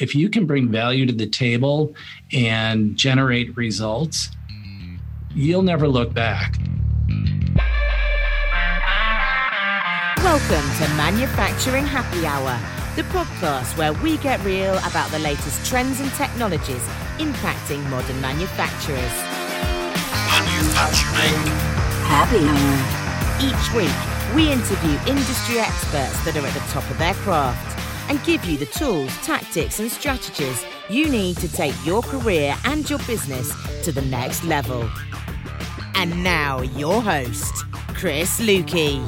if you can bring value to the table and generate results, you'll never look back. Welcome to Manufacturing Happy Hour, the podcast where we get real about the latest trends and technologies impacting modern manufacturers. Manufacturing Happy Hour. Each week, we interview industry experts that are at the top of their craft and give you the tools, tactics and strategies you need to take your career and your business to the next level. And now your host, Chris Lukey.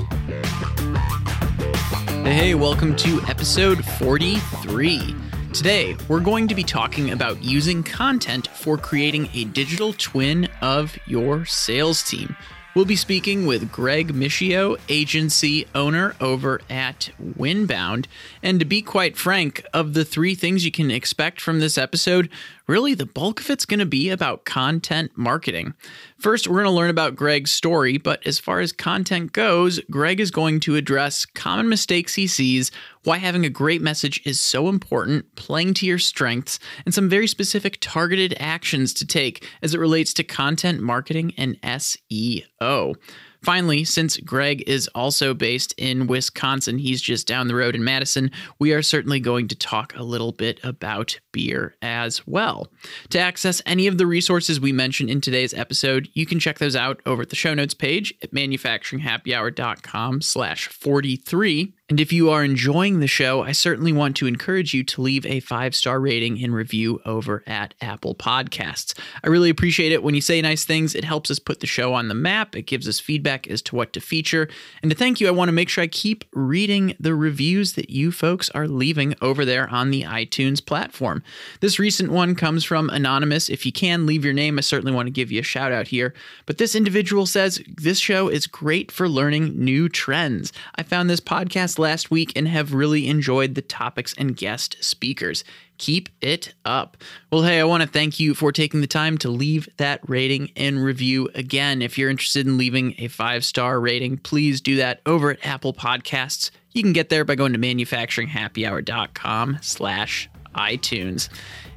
Hey, welcome to episode 43. Today, we're going to be talking about using content for creating a digital twin of your sales team. We'll be speaking with Greg Mischio, agency owner over at Windbound. And to be quite frank, of the three things you can expect from this episode, really the bulk of it's going to be about content marketing. First, we're going to learn about Greg's story, but as far as content goes, Greg is going to address common mistakes he sees, why having a great message is so important, playing to your strengths, and some very specific targeted actions to take as it relates to content marketing and SEO. Finally, since Greg is also based in Wisconsin, he's just down the road in Madison, we are certainly going to talk a little bit about beer as well. To access any of the resources we mentioned in today's episode, you can check those out over at the show notes page at manufacturinghappyhour.com/43. And if you are enjoying the show, I certainly want to encourage you to leave a 5-star rating and review over at Apple Podcasts. I really appreciate it when you say nice things. It helps us put the show on the map. It gives us feedback as to what to feature. And to thank you, I want to make sure I keep reading the reviews that you folks are leaving over there on the iTunes platform. This recent one comes from Anonymous. If you can, leave your name. I certainly want to give you a shout out here. But this individual says, "This show is great for learning new trends. I found this podcast last week and have really enjoyed the topics and guest speakers. Keep it up." Well, hey, I want to thank you for taking the time to leave that rating and review. Again, if you're interested in leaving a 5-star rating, please do that over at Apple Podcasts. You can get there by going to manufacturinghappyhour.com/iTunes.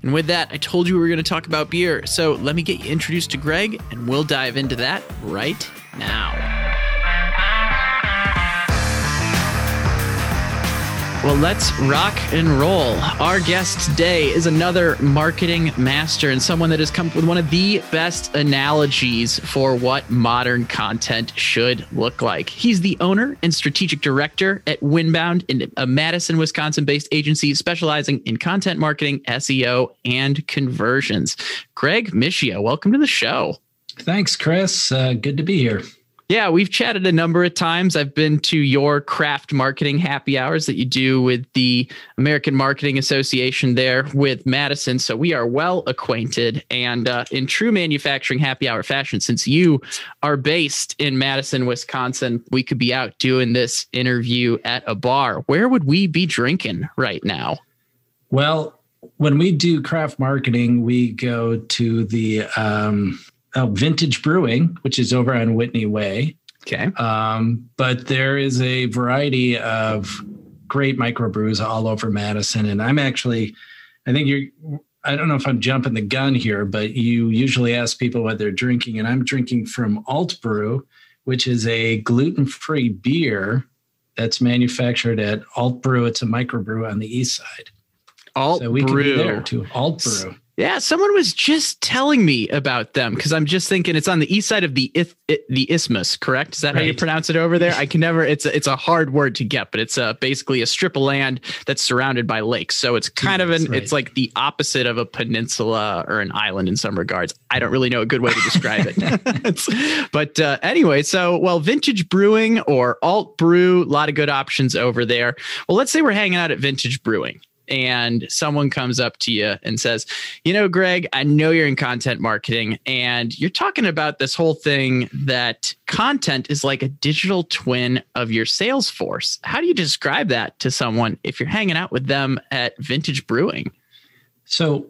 And with that, I told you we were going to talk about beer. So let me get you introduced to Greg, and we'll dive into that right now. Well, let's rock and roll. Our guest today is another marketing master and someone that has come up with one of the best analogies for what modern content should look like. He's the owner and strategic director at Windbound, a Madison, Wisconsin-based agency specializing in content marketing, SEO, and conversions. Greg Mischio, welcome to the show. Thanks, Chris. Good to be here. Yeah, we've chatted a number of times. I've been to your craft marketing happy hours that you do with the American Marketing Association there with Madison. So we are well acquainted, and in true manufacturing happy hour fashion, since you are based in Madison, Wisconsin, we could be out doing this interview at a bar. Where would we be drinking right now? Well, when we do craft marketing, we go to the Vintage Brewing, which is over on Whitney Way. Okay. But there is a variety of great microbrews all over Madison. And I'm actually, I don't know if I'm jumping the gun here, but you usually ask people what they're drinking. And I'm drinking from Alt Brew, which is a gluten-free beer that's manufactured at Alt Brew. It's a microbrew on the east side. Alt Brew. So we can be there too. Alt Brew. Yeah, someone was just telling me about them because I'm just thinking it's on the east side of the isthmus, correct? Is that right? How you pronounce it over there? I can never. It's a hard word to get, but it's basically a strip of land that's surrounded by lakes. So it's kind of an It's like the opposite of a peninsula or an island in some regards. I don't really know a good way to describe it. But anyway, so Vintage Brewing or Alt Brew, a lot of good options over there. Well, let's say we're hanging out at Vintage Brewing, and someone comes up to you and says, "You know, Greg, I know you're in content marketing and you're talking about this whole thing that content is like a digital twin of your sales force. How do you describe that to someone if you're hanging out with them at Vintage Brewing?" So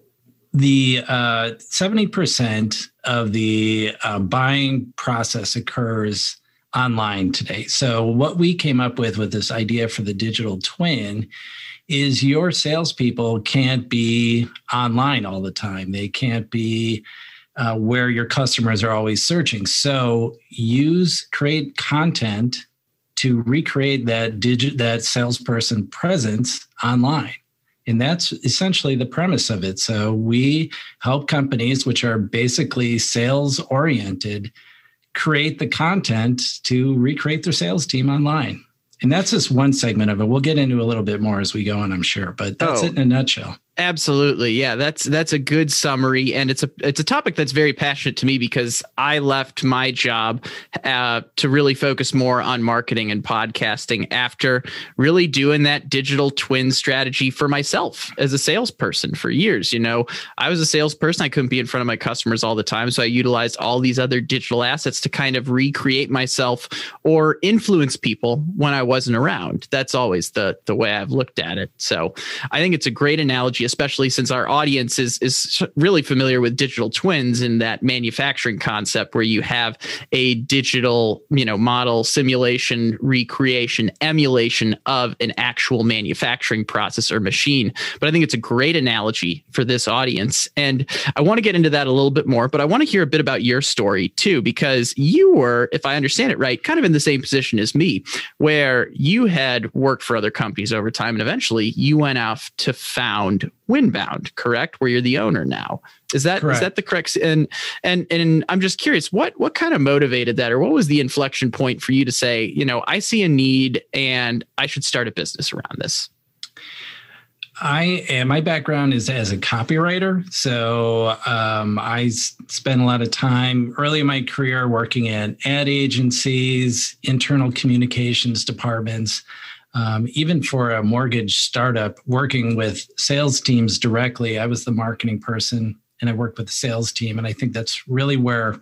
the 70% of the buying process occurs online today. So what we came up with this idea for the digital twin is your salespeople can't be online all the time. They can't be where your customers are always searching. So create content to recreate that salesperson presence online. And that's essentially the premise of it. So we help companies, which are basically sales oriented, create the content to recreate their sales team online. And that's just one segment of it. We'll get into a little bit more as we go on, I'm sure, but that's it in a nutshell. Absolutely. Yeah, that's a good summary. And it's a topic that's very passionate to me because I left my job to really focus more on marketing and podcasting after really doing that digital twin strategy for myself as a salesperson for years. You know, I was a salesperson. I couldn't be in front of my customers all the time. So I utilized all these other digital assets to kind of recreate myself or influence people when I wasn't around. That's always the way I've looked at it. So I think it's a great analogy, especially since our audience is really familiar with digital twins in that manufacturing concept where you have a digital, model simulation, recreation, emulation of an actual manufacturing process or machine. But I think it's a great analogy for this audience. And I want to get into that a little bit more, but I want to hear a bit about your story too, because you were, if I understand it right, kind of in the same position as me, where you had worked for other companies over time. And eventually you went off to found Windbound, correct? Where you're the owner now. Is that the correct? And I'm just curious, what kind of motivated that, or what was the inflection point for you to say, I see a need and I should start a business around this? My background is as a copywriter. So I spent a lot of time early in my career working at ad agencies, internal communications departments, even for a mortgage startup, working with sales teams directly. I was the marketing person and I worked with the sales team. And I think that's really where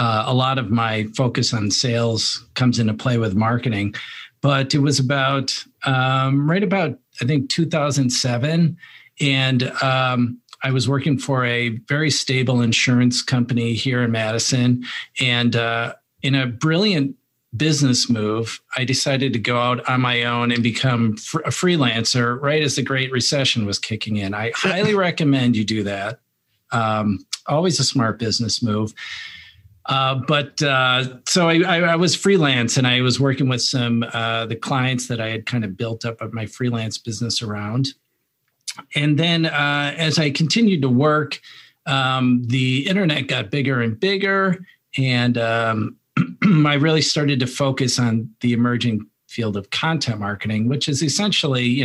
a lot of my focus on sales comes into play with marketing. But it was about right about, I think, 2007. And I was working for a very stable insurance company here in Madison. And in a brilliant business move, I decided to go out on my own and become a freelancer right as the Great Recession was kicking in. I highly recommend you do that. Always a smart business move. So I was freelance and I was working with some the clients that I had kind of built up my freelance business around. And then as I continued to work, the internet got bigger and bigger, and I really started to focus on the emerging field of content marketing, which is essentially,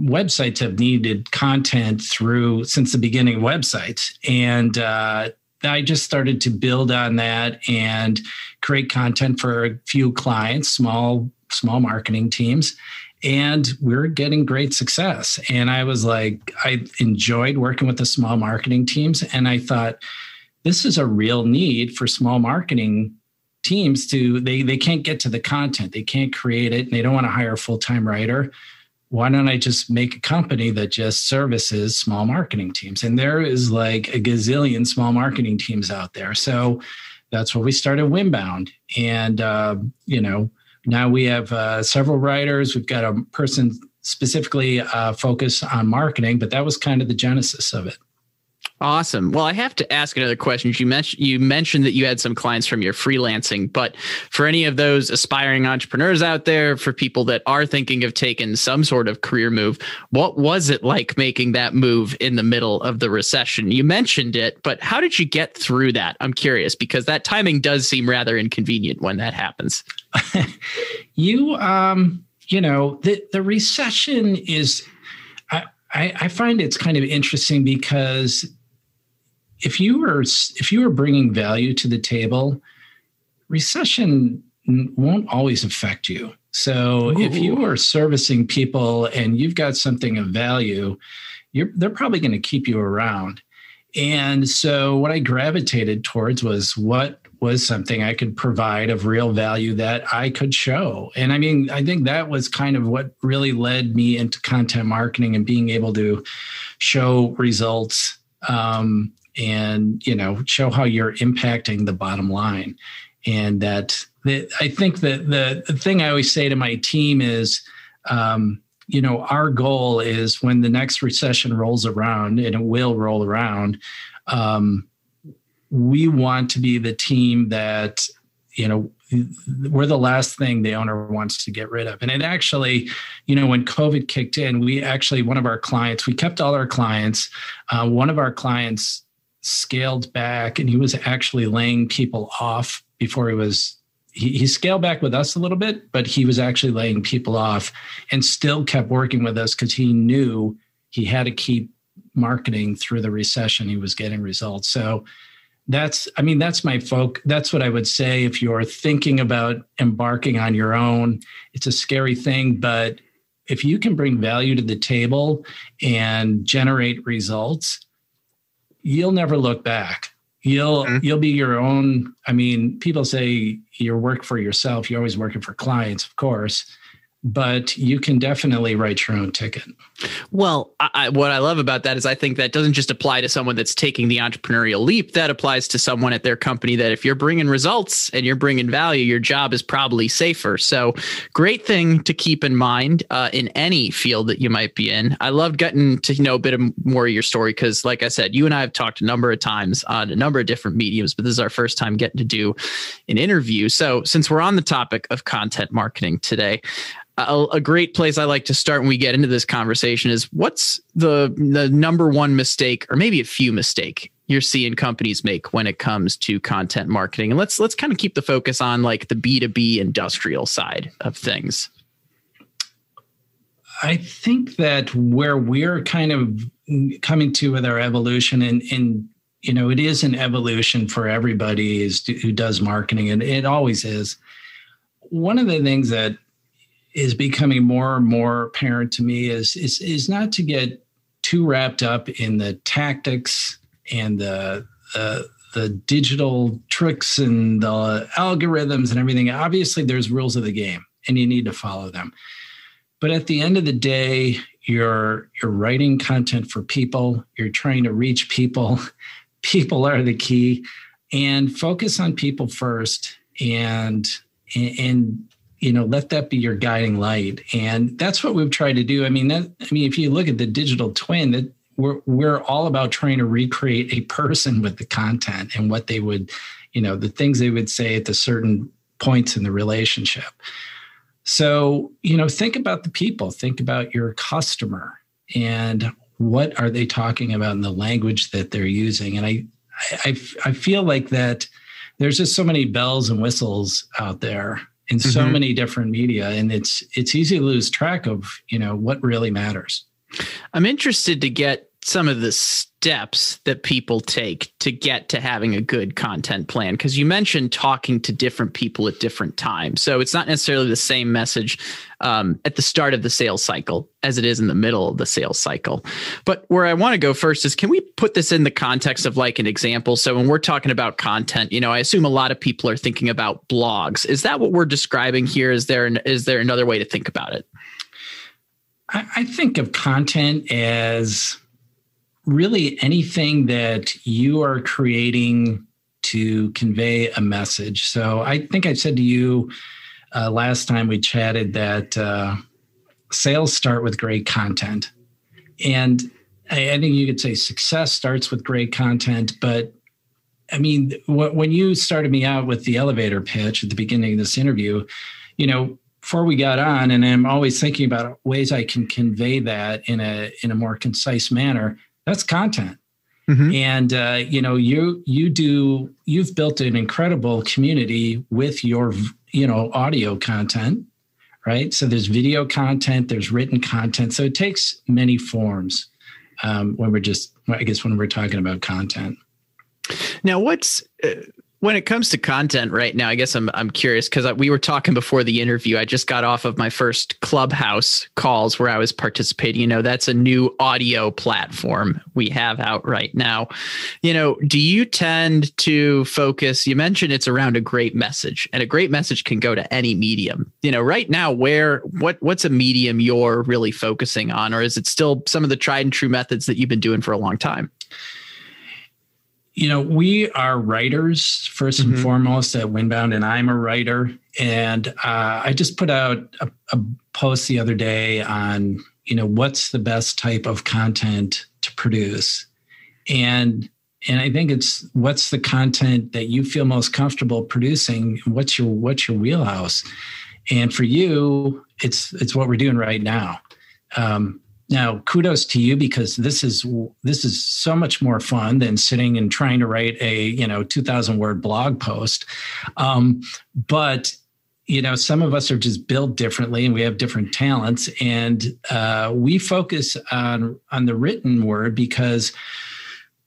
websites have needed content since the beginning of websites. And I just started to build on that and create content for a few clients, small marketing teams. And we were getting great success. And I was like, I enjoyed working with the small marketing teams. And I thought, this is a real need for small marketing teams they can't get to the content. They can't create it and they don't want to hire a full-time writer. Why don't I just make a company that just services small marketing teams? And there is like a gazillion small marketing teams out there. So that's where we started Windbound. And, now we have several writers. We've got a person specifically focused on marketing, but that was kind of the genesis of it. Awesome. Well, I have to ask another question. You mentioned that you had some clients from your freelancing, but for any of those aspiring entrepreneurs out there, for people that are thinking of taking some sort of career move, what was it like making that move in the middle of the recession? You mentioned it, but how did you get through that? I'm curious because that timing does seem rather inconvenient when that happens. The recession is, I find it's kind of interesting because if you were bringing value to the table, recession won't always affect you. So if you are servicing people and you've got something of value, they're probably going to keep you around. And so what I gravitated towards was what was something I could provide of real value that I could show. And I mean, I think that was kind of what really led me into content marketing and being able to show results, and, show how you're impacting the bottom line. And that I think that the thing I always say to my team is, you know, our goal is when the next recession rolls around, and it will roll around, we want to be the team that, you know, we're the last thing the owner wants to get rid of. And it actually, you know, when COVID kicked in, we actually, one of our clients, we kept all our clients. One of our clients scaled back, and he was actually laying people off before he was, he scaled back with us a little bit, but he was actually laying people off and still kept working with us because he knew he had to keep marketing through the recession. He was getting results. So that's, I mean, that's my folk. That's what I would say. If you're thinking about embarking on your own, it's a scary thing, but if you can bring value to the table and generate results, you'll never look back. You'll be your own. I mean, people say you work for yourself. You're always working for clients, of course, but you can definitely write your own ticket. Well, what I love about that is I think that doesn't just apply to someone that's taking the entrepreneurial leap. That applies to someone at their company that if you're bringing results and you're bringing value, your job is probably safer. So great thing to keep in mind in any field that you might be in. I loved getting to know a bit more of your story because, like I said, you and I have talked a number of times on a number of different mediums, but this is our first time getting to do an interview. So since we're on the topic of content marketing today, a great place I like to start when we get into this conversation is what's the number one mistake, or maybe a few mistakes you're seeing companies make when it comes to content marketing? And let's kind of keep the focus on like the B2B industrial side of things. I think that where we're kind of coming to with our evolution, and you know, it is an evolution for everybody who does marketing, and it always is. One of the things that is becoming more and more apparent to me is not to get too wrapped up in the tactics and the digital tricks and the algorithms and everything. Obviously, there's rules of the game, and you need to follow them. But at the end of the day, you're writing content for people. You're trying to reach people. People are the key, and focus on people first, and you know, let that be your guiding light. And that's what we've tried to do. I mean, if you look at the digital twin, that we're all about trying to recreate a person with the content and what they would, you know, the things they would say at the certain points in the relationship. So, you know, think about the people, think about your customer and what are they talking about in the language that they're using. And I feel like that there's just so many bells and whistles out there in so many different media, and it's easy to lose track of, you know, what really matters. I'm interested to get some of the steps that people take to get to having a good content plan, because you mentioned talking to different people at different times. So it's not necessarily the same message at the start of the sales cycle as it is in the middle of the sales cycle. But where I want to go first is, can we put this in the context of like an example? So when we're talking about content, you know, I assume a lot of people are thinking about blogs. Is that what we're describing here? Is there another way to think about it? I think of content as really anything that you are creating to convey a message. So I think I said to you last time we chatted that sales start with great content. And I think you could say success starts with great content. But I mean, when you started me out with the elevator pitch at the beginning of this interview, you know, before we got on, and I'm always thinking about ways I can convey that in a more concise manner. That's content. And, you know, you've built an incredible community with your, you know, audio content, right? So there's video content, there's written content. So it takes many forms when we're talking about content. Now, when it comes to content right now, I guess I'm curious because we were talking before the interview. I just got off of my first Clubhouse calls where I was participating. You know, that's a new audio platform we have out right now. You know, do you tend to focus? You mentioned it's around a great message, and a great message can go to any medium. You know, right now, what's a medium you're really focusing on, or is it still some of the tried and true methods that you've been doing for a long time? You know, we are writers first and foremost at Windbound, and I'm a writer. And I just put out a post the other day on, you know, what's the best type of content to produce. And I think it's what's the content that you feel most comfortable producing. What's your wheelhouse? And for you, it's what we're doing right now. Now, kudos to you, because this is so much more fun than sitting and trying to write a, you know, 2,000-word blog post. But, you know, some of us are just built differently and we have different talents. And we focus on the written word because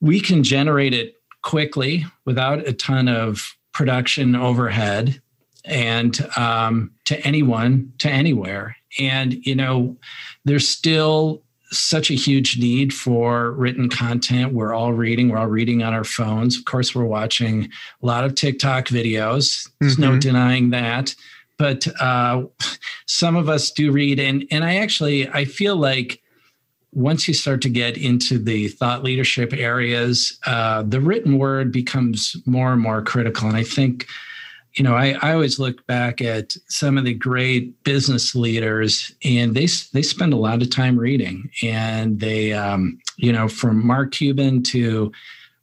we can generate it quickly without a ton of production overhead and to anyone, to anywhere. And, you know, there's still such a huge need for written content. We're all reading on our phones. Of course, we're watching a lot of TikTok videos. There's no denying that. But some of us do read. And I feel like once you start to get into the thought leadership areas, the written word becomes more and more critical. And I think, you know, I always look back at some of the great business leaders, and they spend a lot of time reading. And they, you know, from Mark Cuban to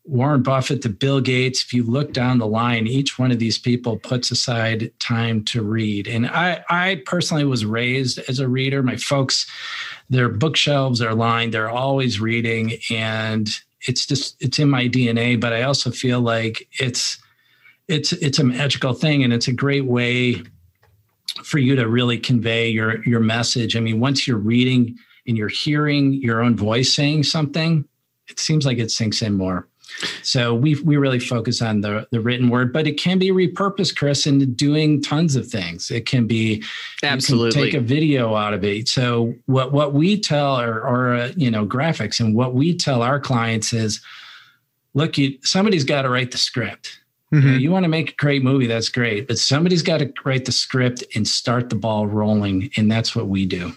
Warren Buffett to Bill Gates, if you look down the line, each one of these people puts aside time to read. And I personally was raised as a reader. My folks, their bookshelves are lined. They're always reading. And it's in my DNA. But I also feel like it's a magical thing, and it's a great way for you to really convey your message. I mean, once you're reading and you're hearing your own voice saying something, it seems like it sinks in more. So we really focus on the written word, but it can be repurposed, Chris, into doing tons of things. It can be, absolutely, you can take a video out of it. So what we tell or graphics, and what we tell our clients is, look, somebody's got to write the script. You want to make a great movie, that's great. But somebody's got to write the script and start the ball rolling. And that's what we do.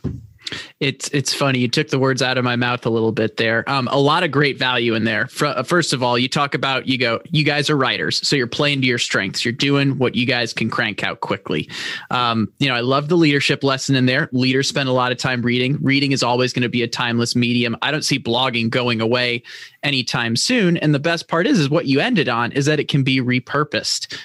It's funny. You took the words out of my mouth a little bit there. A lot of great value in there. First of all, you talk about, you guys are writers, so you're playing to your strengths. You're doing what you guys can crank out quickly. I love the leadership lesson in there. Leaders spend a lot of time reading. Reading is always going to be a timeless medium. I don't see blogging going away anytime soon. And the best part is what you ended on is that it can be repurposed.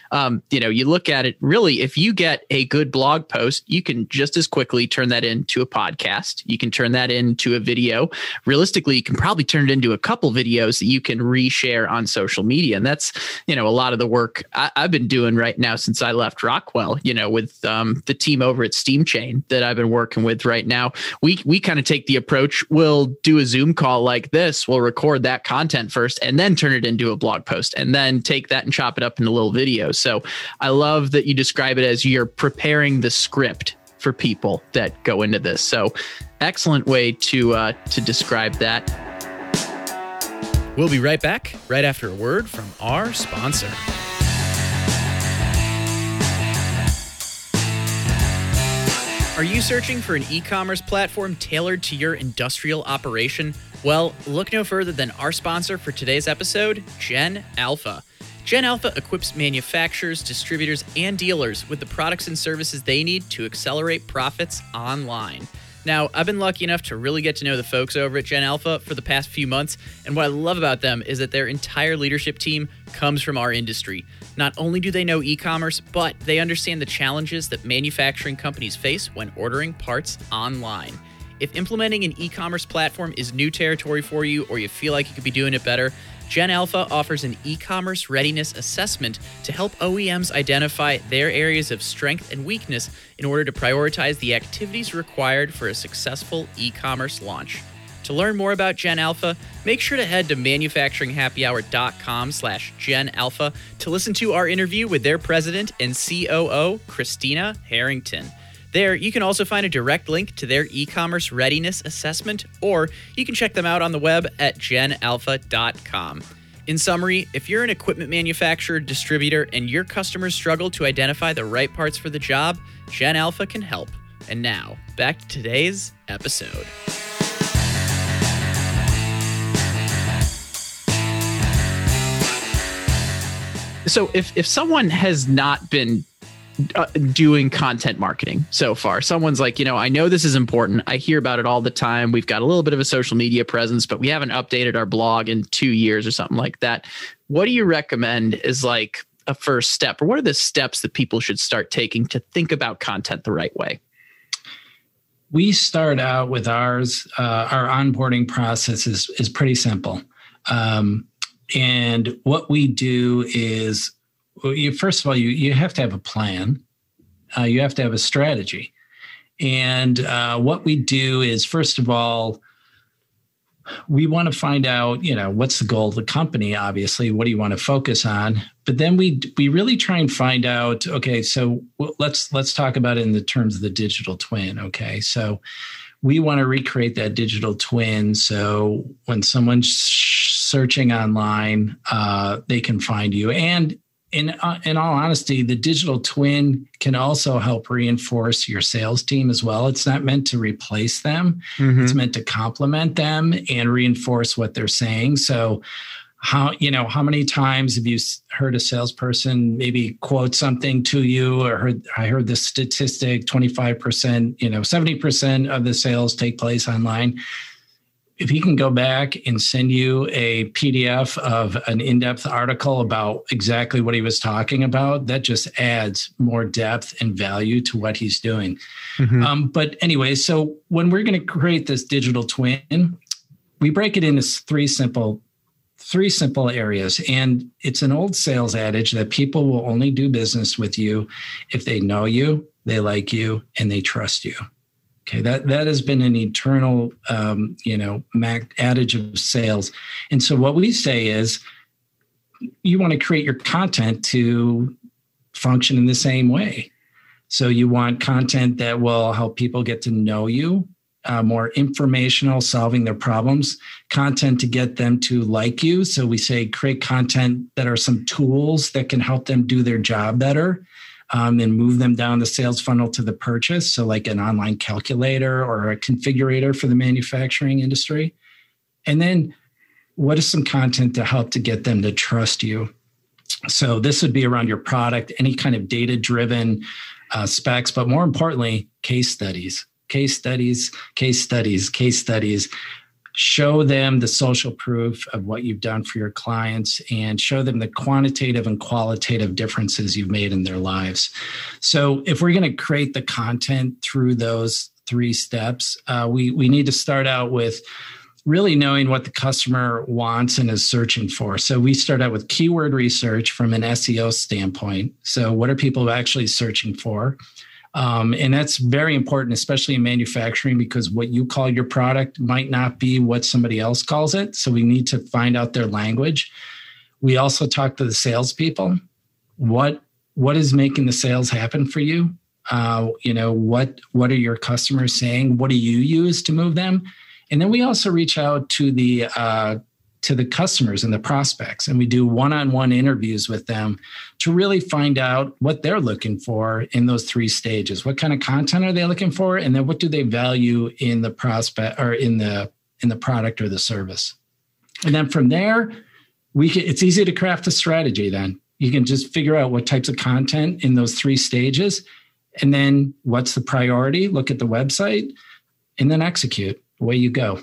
You look at it, really, if you get a good blog post, you can just as quickly turn that into a podcast. You can turn that into a video. Realistically, you can probably turn it into a couple videos that you can reshare on social media. And that's, a lot of the work I've been doing right now since I left Rockwell, with the team over at Steam Chain that I've been working with right now. We kind of take the approach, we'll do a Zoom call like this. We'll record that content first and then turn it into a blog post and then take that and chop it up into little videos. So I love that you describe it as you're preparing the script for people that go into this. So excellent way to describe that. We'll be right back right after a word from our sponsor. Are you searching for an e-commerce platform tailored to your industrial operation? Well, look no further than our sponsor for today's episode, Gen Alpha. Gen Alpha equips manufacturers, distributors, and dealers with the products and services they need to accelerate profits online. Now, I've been lucky enough to really get to know the folks over at Gen Alpha for the past few months, and what I love about them is that their entire leadership team comes from our industry. Not only do they know e-commerce, but they understand the challenges that manufacturing companies face when ordering parts online. If implementing an e-commerce platform is new territory for you, or you feel like you could be doing it better, Gen Alpha offers an e-commerce readiness assessment to help OEMs identify their areas of strength and weakness in order to prioritize the activities required for a successful e-commerce launch. To learn more about Gen Alpha, make sure to head to manufacturinghappyhour.com/Gen Alpha to listen to our interview with their president and COO, Christina Harrington. There, you can also find a direct link to their e-commerce readiness assessment, or you can check them out on the web at genalpha.com. In summary, if you're an equipment manufacturer, distributor, and your customers struggle to identify the right parts for the job, Gen Alpha can help. And now, back to today's episode. So if someone has not been doing content marketing so far, someone's like, you know, I know this is important. I hear about it all the time. We've got a little bit of a social media presence, but we haven't updated our blog in 2 years or something like that. What do you recommend is like a first step, or what are the steps that people should start taking to think about content the right way? We start out with ours. Our onboarding process is pretty simple. And what we do is, first of all, you have to have a plan. You have to have a strategy. And what we do is, first of all, we want to find out, you know, what's the goal of the company, obviously, what do you want to focus on? But then we really try and find out, okay, so let's talk about it in the terms of the digital twin. Okay, so we want to recreate that digital twin. So when someone's searching online, they can find you. And in all honesty, the digital twin can also help reinforce your sales team as well. It's not meant to replace them. Mm-hmm. It's meant to complement them and reinforce what they're saying. So how many times have you heard a salesperson maybe quote something to you, or I heard this statistic, 25%, 70% of the sales take place online. If he can go back and send you a PDF of an in-depth article about exactly what he was talking about, that just adds more depth and value to what he's doing. Mm-hmm. But anyway, so when we're going to create this digital twin, we break it into three simple areas. And it's an old sales adage that people will only do business with you if they know you, they like you, and they trust you. Okay, that has been an eternal, adage of sales. And so what we say is you want to create your content to function in the same way. So you want content that will help people get to know you, more informational, solving their problems, content to get them to like you. So we say create content that are some tools that can help them do their job better. And move them down the sales funnel to the purchase. So like an online calculator or a configurator for the manufacturing industry. And then what is some content to help to get them to trust you? So this would be around your product, any kind of data-driven specs, but more importantly, case studies. Show them the social proof of what you've done for your clients and show them the quantitative and qualitative differences you've made in their lives. So if we're going to create the content through those three steps, we need to start out with really knowing what the customer wants and is searching for. So we start out with keyword research from an SEO standpoint. So what are people actually searching for? And that's very important, especially in manufacturing, because what you call your product might not be what somebody else calls it. So we need to find out their language. We also talk to the salespeople. What is making the sales happen for you? What are your customers saying? What do you use to move them? And then we also reach out to the customers and the prospects. And we do one-on-one interviews with them to really find out what they're looking for in those three stages. What kind of content are they looking for? And then what do they value in the prospect or in the product or the service? And then from there, it's easy to craft a strategy then. You can just figure out what types of content in those three stages. And then what's the priority? Look at the website and then execute. Away you go.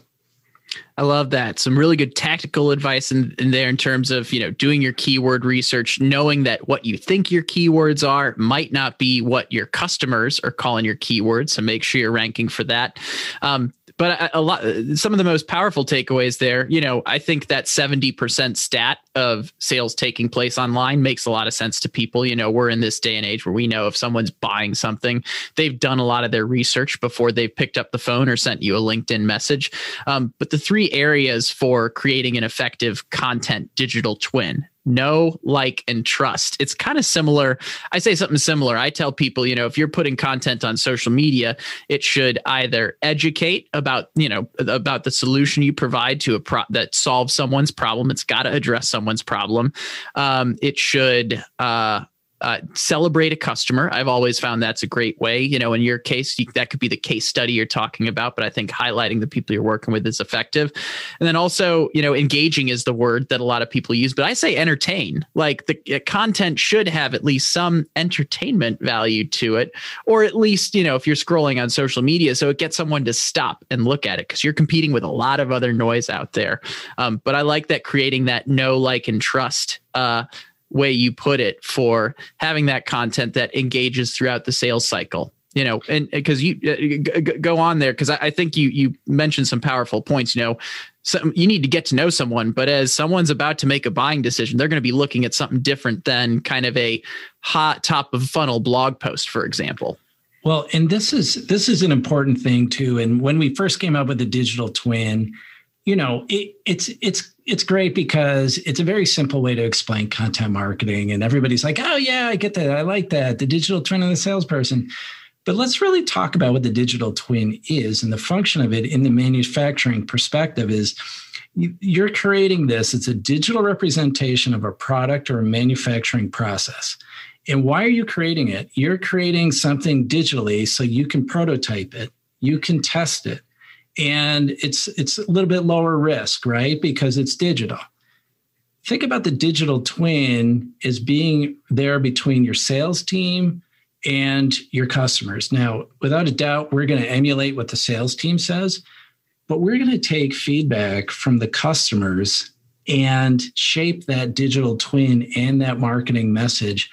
I love that. Some really good tactical advice in there in terms of, doing your keyword research, knowing that what you think your keywords are might not be what your customers are calling your keywords. So make sure you're ranking for that. But some of the most powerful takeaways there, I think that 70% stat of sales taking place online makes a lot of sense to people. We're in this day and age where we know if someone's buying something, they've done a lot of their research before they've picked up the phone or sent you a LinkedIn message. But the three areas for creating an effective content digital twin: know, like, and trust. It's kind of similar. I say something similar. I tell people, if you're putting content on social media, it should either educate about the solution you provide to that solves someone's problem. It's got to address someone's problem. It should Celebrate a customer. I've always found that's a great way. You know, in your case, that could be the case study you're talking about, but I think highlighting the people you're working with is effective. And then also, you know, engaging is the word that a lot of people use, but I say entertain. Like the content should have at least some entertainment value to it, or at least, you know, if you're scrolling on social media, so it gets someone to stop and look at it, because you're competing with a lot of other noise out there. But I like that, creating that know, like, and trust way you put it, for having that content that engages throughout the sales cycle, you know, and because you go on there, because I think you mentioned some powerful points. You know, you need to get to know someone, but as someone's about to make a buying decision, they're going to be looking at something different than kind of a hot top of funnel blog post, for example. Well, and this is an important thing too. And when we first came up with the digital twin, you know, it's great because it's a very simple way to explain content marketing, and everybody's like, oh yeah, I get that. I like that. The digital twin of the salesperson. But let's really talk about what the digital twin is, and the function of it in the manufacturing perspective is you're creating this. It's a digital representation of a product or a manufacturing process. And why are you creating it? You're creating something digitally so you can prototype it. You can test it. And it's a little bit lower risk, right? Because it's digital. Think about the digital twin as being there between your sales team and your customers. Now, without a doubt, we're going to emulate what the sales team says, but we're going to take feedback from the customers and shape that digital twin and that marketing message.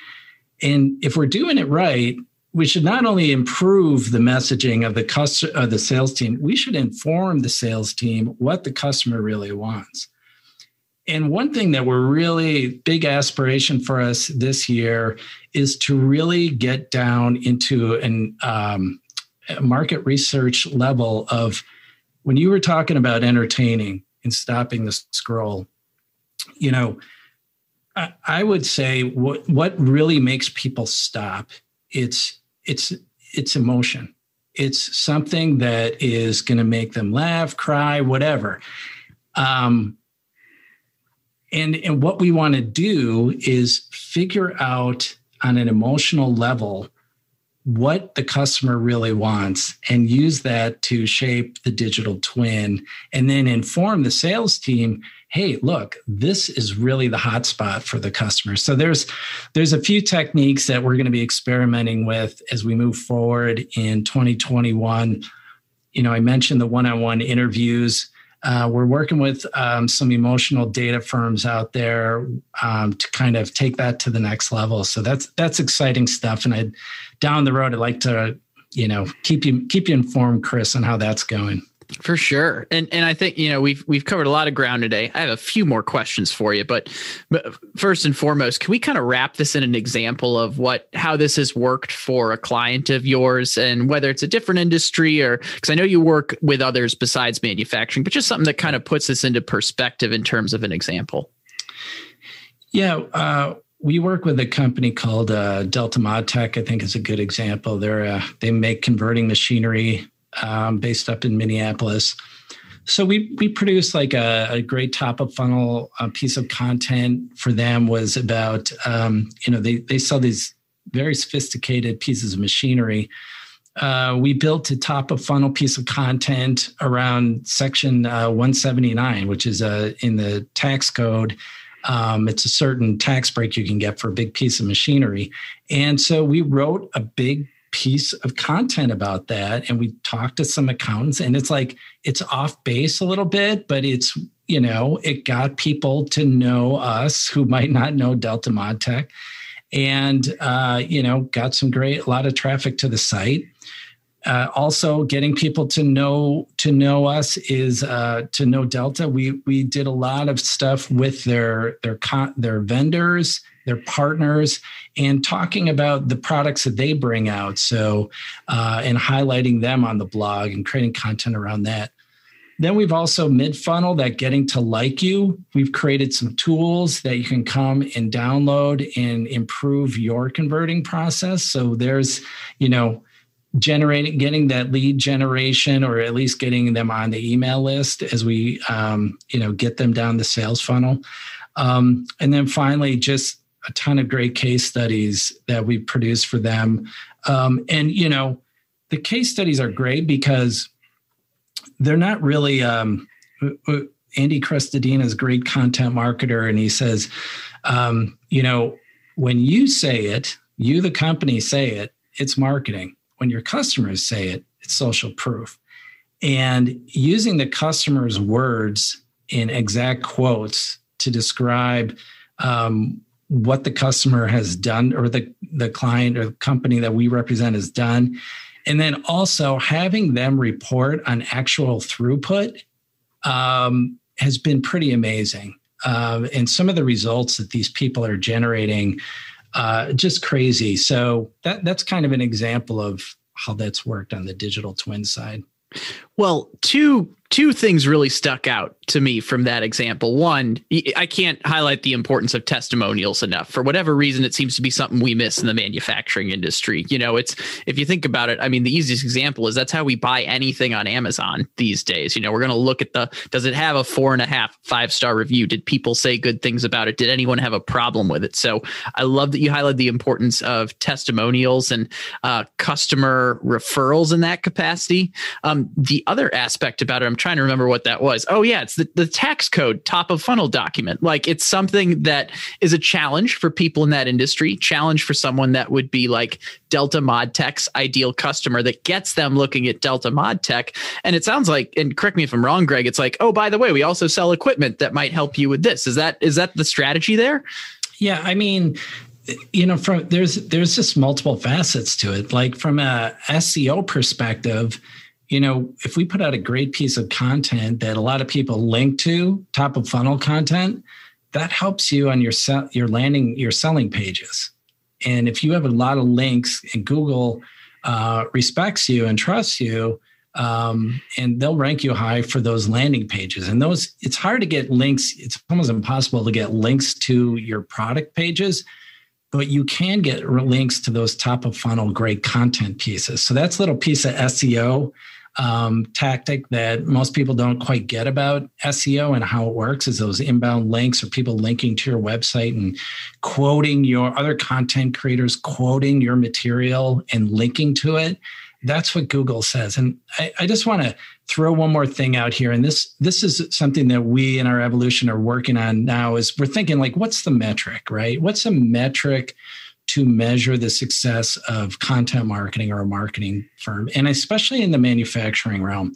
And if we're doing it right, we should not only improve the messaging of the sales team, we should inform the sales team what the customer really wants. And one thing that we're really big aspiration for us this year is to really get down into a market research level of, when you were talking about entertaining and stopping the scroll, you know, I would say what really makes people stop, it's emotion. It's something that is going to make them laugh, cry, whatever. And what we want to do is figure out on an emotional level what the customer really wants, and use that to shape the digital twin, and then inform the sales team, hey, look, this is really the hot spot for the customer. So there's a few techniques that we're going to be experimenting with as we move forward in 2021. You know, I mentioned the one-on-one interviews. We're working with some emotional data firms out there to kind of take that to the next level. So that's exciting stuff. And down the road, I'd like to, you know, keep you informed, Chris, on how that's going. For sure. And I think, you know, we've covered a lot of ground today. I have a few more questions for you, but first and foremost, can we kind of wrap this in an example of how this has worked for a client of yours, and whether it's a different industry, or because I know you work with others besides manufacturing, but just something that kind of puts this into perspective in terms of an example. Yeah. We work with a company called Delta ModTech, I think, is a good example. They make converting machinery, based up in Minneapolis. So we produced like a great top of funnel piece of content for them. Was about, you know, they sell these very sophisticated pieces of machinery. We built a top of funnel piece of content around section 179, which is in the tax code. It's a certain tax break you can get for a big piece of machinery. And so we wrote a big piece of content about that, and we talked to some accountants, and it's like, it's off base a little bit, but it's, you know, it got people to know us who might not know Delta ModTech, and you know, got a lot of traffic to the site. Also, getting people to know us is to know Delta. We did a lot of stuff with their vendors, their partners, and talking about the products that they bring out. So, and highlighting them on the blog and creating content around that. Then we've also mid-funnel that getting to like you. We've created some tools that you can come and download and improve your converting process. So there's, you know, getting that lead generation, or at least getting them on the email list as we, you know, get them down the sales funnel. And then finally, just a ton of great case studies that we produced for them. And, you know, the case studies are great because they're not really, Andy Crestedina is a great content marketer. And he says, you know, when you say it, you, the company, say it, it's marketing. When your customers say it, it's social proof. And using the customer's words in exact quotes to describe what the customer has done, or the client or the company that we represent has done. And then also having them report on actual throughput has been pretty amazing. And some of the results that these people are generating, just crazy. So that's kind of an example of how that's worked on the digital twin side. Well, two things really stuck out to me from that example. One, I can't highlight the importance of testimonials enough. For whatever reason, it seems to be something we miss in the manufacturing industry. You know, it's, if you think about it, I mean, the easiest example is that's how we buy anything on Amazon these days. You know, we're going to look at does it have a 4.5, 5-star review? Did people say good things about it? Did anyone have a problem with it? So I love that you highlighted the importance of testimonials and customer referrals in that capacity. The other aspect about it, I'm trying to remember what that was. Oh yeah, it's the tax code top of funnel document. Like, it's something that is a challenge for people in that industry, challenge for someone that would be like Delta ModTech's ideal customer, that gets them looking at Delta ModTech. And it sounds like, and correct me if I'm wrong, Greg, it's like, oh, by the way, we also sell equipment that might help you with this. Is that the strategy there? Yeah, I mean, you know, there's just multiple facets to it. Like from a SEO perspective, you know, if we put out a great piece of content that a lot of people link to, top of funnel content, that helps you on your landing, your selling pages. And if you have a lot of links, and Google respects you and trusts you, and they'll rank you high for those landing pages. And those, it's hard to get links. It's almost impossible to get links to your product pages, but you can get links to those top of funnel great content pieces. So that's a little piece of SEO tactic that most people don't quite get about SEO and how it works, is those inbound links or people linking to your website and quoting your other content creators, quoting your material and linking to it. That's what Google says. And I just want to throw one more thing out here. And this is something that we in our evolution are working on now, is we're thinking like, what's the metric, right? What's a metric to measure the success of content marketing or a marketing firm, and especially in the manufacturing realm?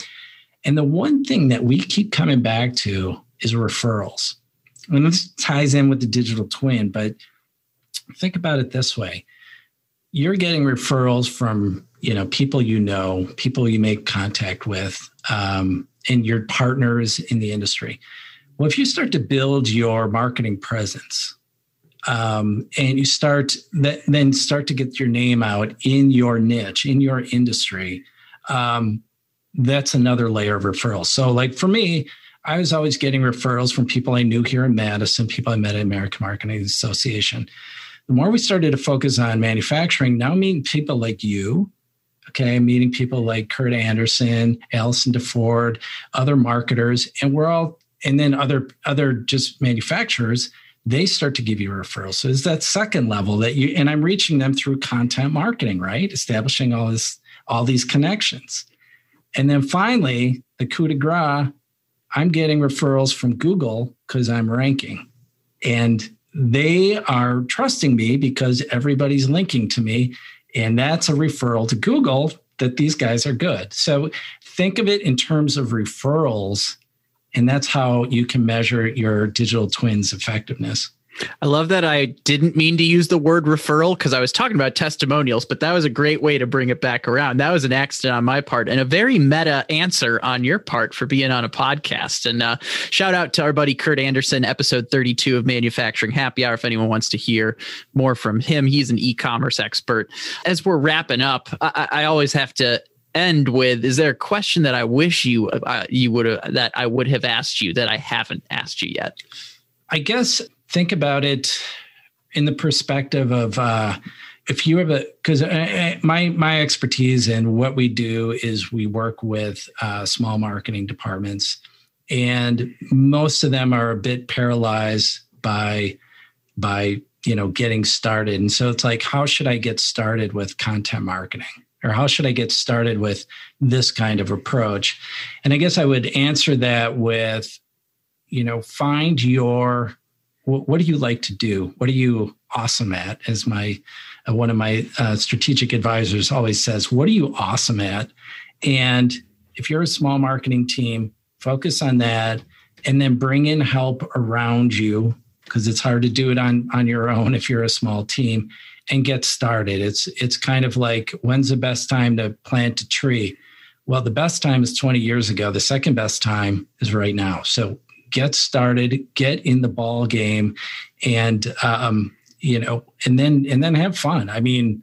And the one thing that we keep coming back to is referrals. And this ties in with the digital twin, but think about it this way. You're getting referrals from, you know, people you make contact with, and your partners in the industry. Well, if you start to build your marketing presence, and you start to get your name out in your niche, in your industry, that's another layer of referrals. So like for me, I was always getting referrals from people I knew here in Madison, people I met at American Marketing Association. The more we started to focus on manufacturing, now meeting people like you, okay, meeting people like Kurt Anderson, Allison DeFord, other marketers, and then other just manufacturers, they start to give you referrals. So it's that second level that you, and I'm reaching them through content marketing, right? Establishing all these connections. And then finally, the coup de grace, I'm getting referrals from Google because I'm ranking. And they are trusting me because everybody's linking to me. And that's a referral to Google that these guys are good. So think of it in terms of referrals. And that's how you can measure your digital twin's effectiveness. I love that I didn't mean to use the word referral because I was talking about testimonials, but that was a great way to bring it back around. That was an accident on my part and a very meta answer on your part for being on a podcast. And shout out to our buddy Kurt Anderson, episode 32 of Manufacturing Happy Hour, if anyone wants to hear more from him. He's an e-commerce expert. As we're wrapping up, I always have to end with, is there a question that I wish I would have asked you that I haven't asked you yet? I guess think about it in the perspective of if you have my expertise in what we do is we work with small marketing departments, and most of them are a bit paralyzed by you know, getting started. And so it's like, how should I get started with content marketing? Or how should I get started with this kind of approach? And I guess I would answer that with, you know, find your, what do you like to do? What are you awesome at? As my, one of my strategic advisors always says, what are you awesome at? And if you're a small marketing team, focus on that and then bring in help around you, because it's hard to do it on your own if you're a small team, and get started. It's kind of like, when's the best time to plant a tree? Well, the best time is 20 years ago. The second best time is right now. So get started, get in the ball game, and you know, and then have fun. I mean,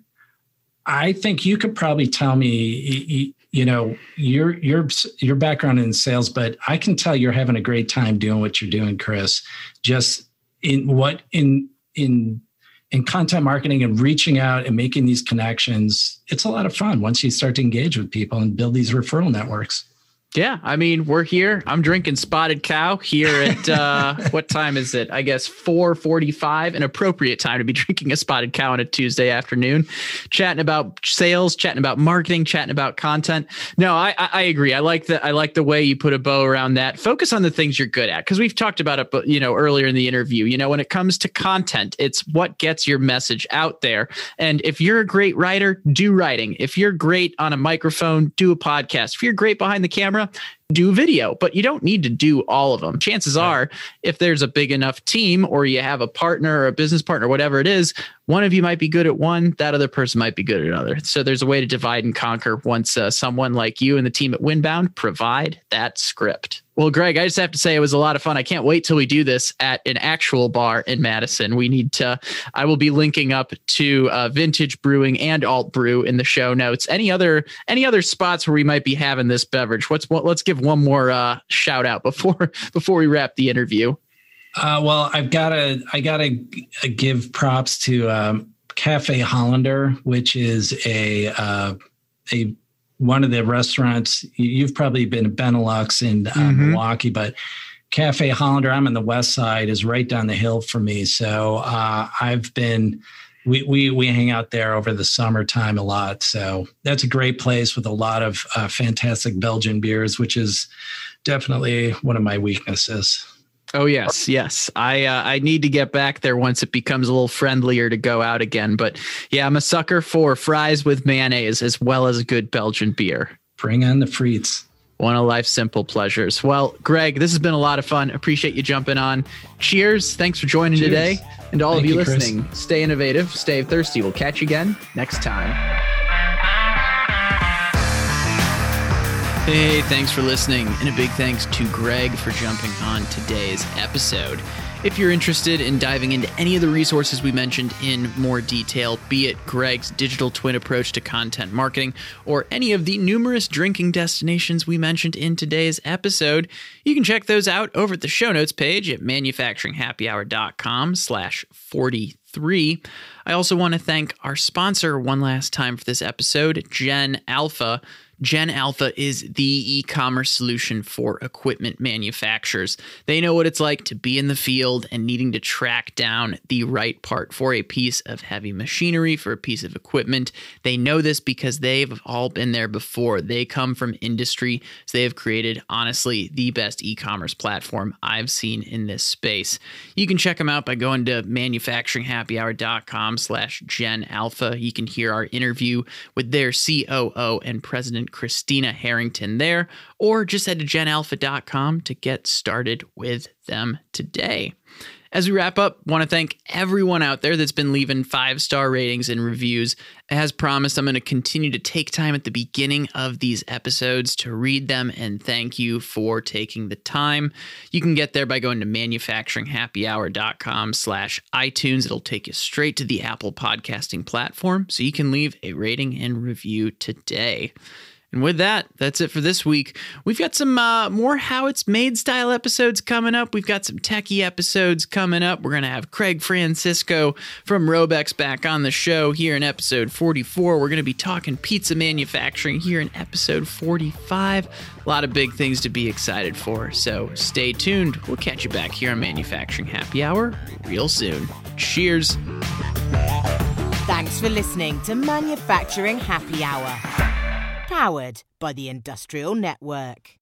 I think you could probably tell me, you know, your background in sales, but I can tell you're having a great time doing what you're doing, Chris. Just in content marketing and reaching out and making these connections, it's a lot of fun once you start to engage with people and build these referral networks. Yeah. I mean, we're here. I'm drinking Spotted Cow here at, what time is it? I guess 4:45, an appropriate time to be drinking a Spotted Cow on a Tuesday afternoon, chatting about sales, chatting about marketing, chatting about content. No, I agree. I like the way you put a bow around that. Focus on the things you're good at. Cause we've talked about it, you know, earlier in the interview, you know, when it comes to content, it's what gets your message out there. And if you're a great writer, do writing. If you're great on a microphone, do a podcast. If you're great behind the camera, do video, but you don't need to do all of them. Chances are, if there's a big enough team or you have a partner or a business partner, whatever it is, one of you might be good at one, that other person might be good at another. So there's a way to divide and conquer once someone like you and the team at Windbound provide that script. Well, Greg, I just have to say it was a lot of fun. I can't wait till we do this at an actual bar in Madison. We need to, I will be linking up to Vintage Brewing and Alt Brew in the show notes. Any other spots where we might be having this beverage? Let's give one more shout out before we wrap the interview. Well, I gotta give props to Cafe Hollander, which is a one of the restaurants. You've probably been to Benelux in Milwaukee, but Cafe Hollander, I'm on the west side, is right down the hill from me. So we hang out there over the summertime a lot. So that's a great place with a lot of fantastic Belgian beers, which is definitely one of my weaknesses. Oh, yes. Yes. I need to get back there once it becomes a little friendlier to go out again. But yeah, I'm a sucker for fries with mayonnaise as well as a good Belgian beer. Bring on the frites. One of life's simple pleasures. Well, Greg, this has been a lot of fun. Appreciate you jumping on. Cheers. Thanks for joining today. And to all of you listening, Chris, stay innovative, stay thirsty. We'll catch you again next time. Hey, thanks for listening, and a big thanks to Greg for jumping on today's episode. If you're interested in diving into any of the resources we mentioned in more detail, be it Greg's digital twin approach to content marketing or any of the numerous drinking destinations we mentioned in today's episode, you can check those out over at the show notes page at manufacturinghappyhour.com/43. I also want to thank our sponsor one last time for this episode, Gen Alpha. Gen Alpha is the e-commerce solution for equipment manufacturers. They know what it's like to be in the field and needing to track down the right part for a piece of heavy machinery, for a piece of equipment. They know this because they've all been there before. They come from industry, so they have created, honestly, the best e-commerce platform I've seen in this space. You can check them out by going to manufacturinghappyhour.com/Gen Alpha. You can hear our interview with their COO and president, Christina Harrington, there, or just head to genalpha.com to get started with them today. As we wrap up, I want to thank everyone out there that's been leaving 5-star ratings and reviews. As promised, I'm going to continue to take time at the beginning of these episodes to read them and thank you for taking the time. You can get there by going to manufacturinghappyhour.com/iTunes. It'll take you straight to the Apple podcasting platform, so you can leave a rating and review today. And with that, that's it for this week. We've got some more How It's Made style episodes coming up. We've got some techie episodes coming up. We're going to have Craig Francisco from Robex back on the show here in episode 44. We're going to be talking pizza manufacturing here in episode 45. A lot of big things to be excited for. So stay tuned. We'll catch you back here on Manufacturing Happy Hour real soon. Cheers. Thanks for listening to Manufacturing Happy Hour, powered by the Industrial Network.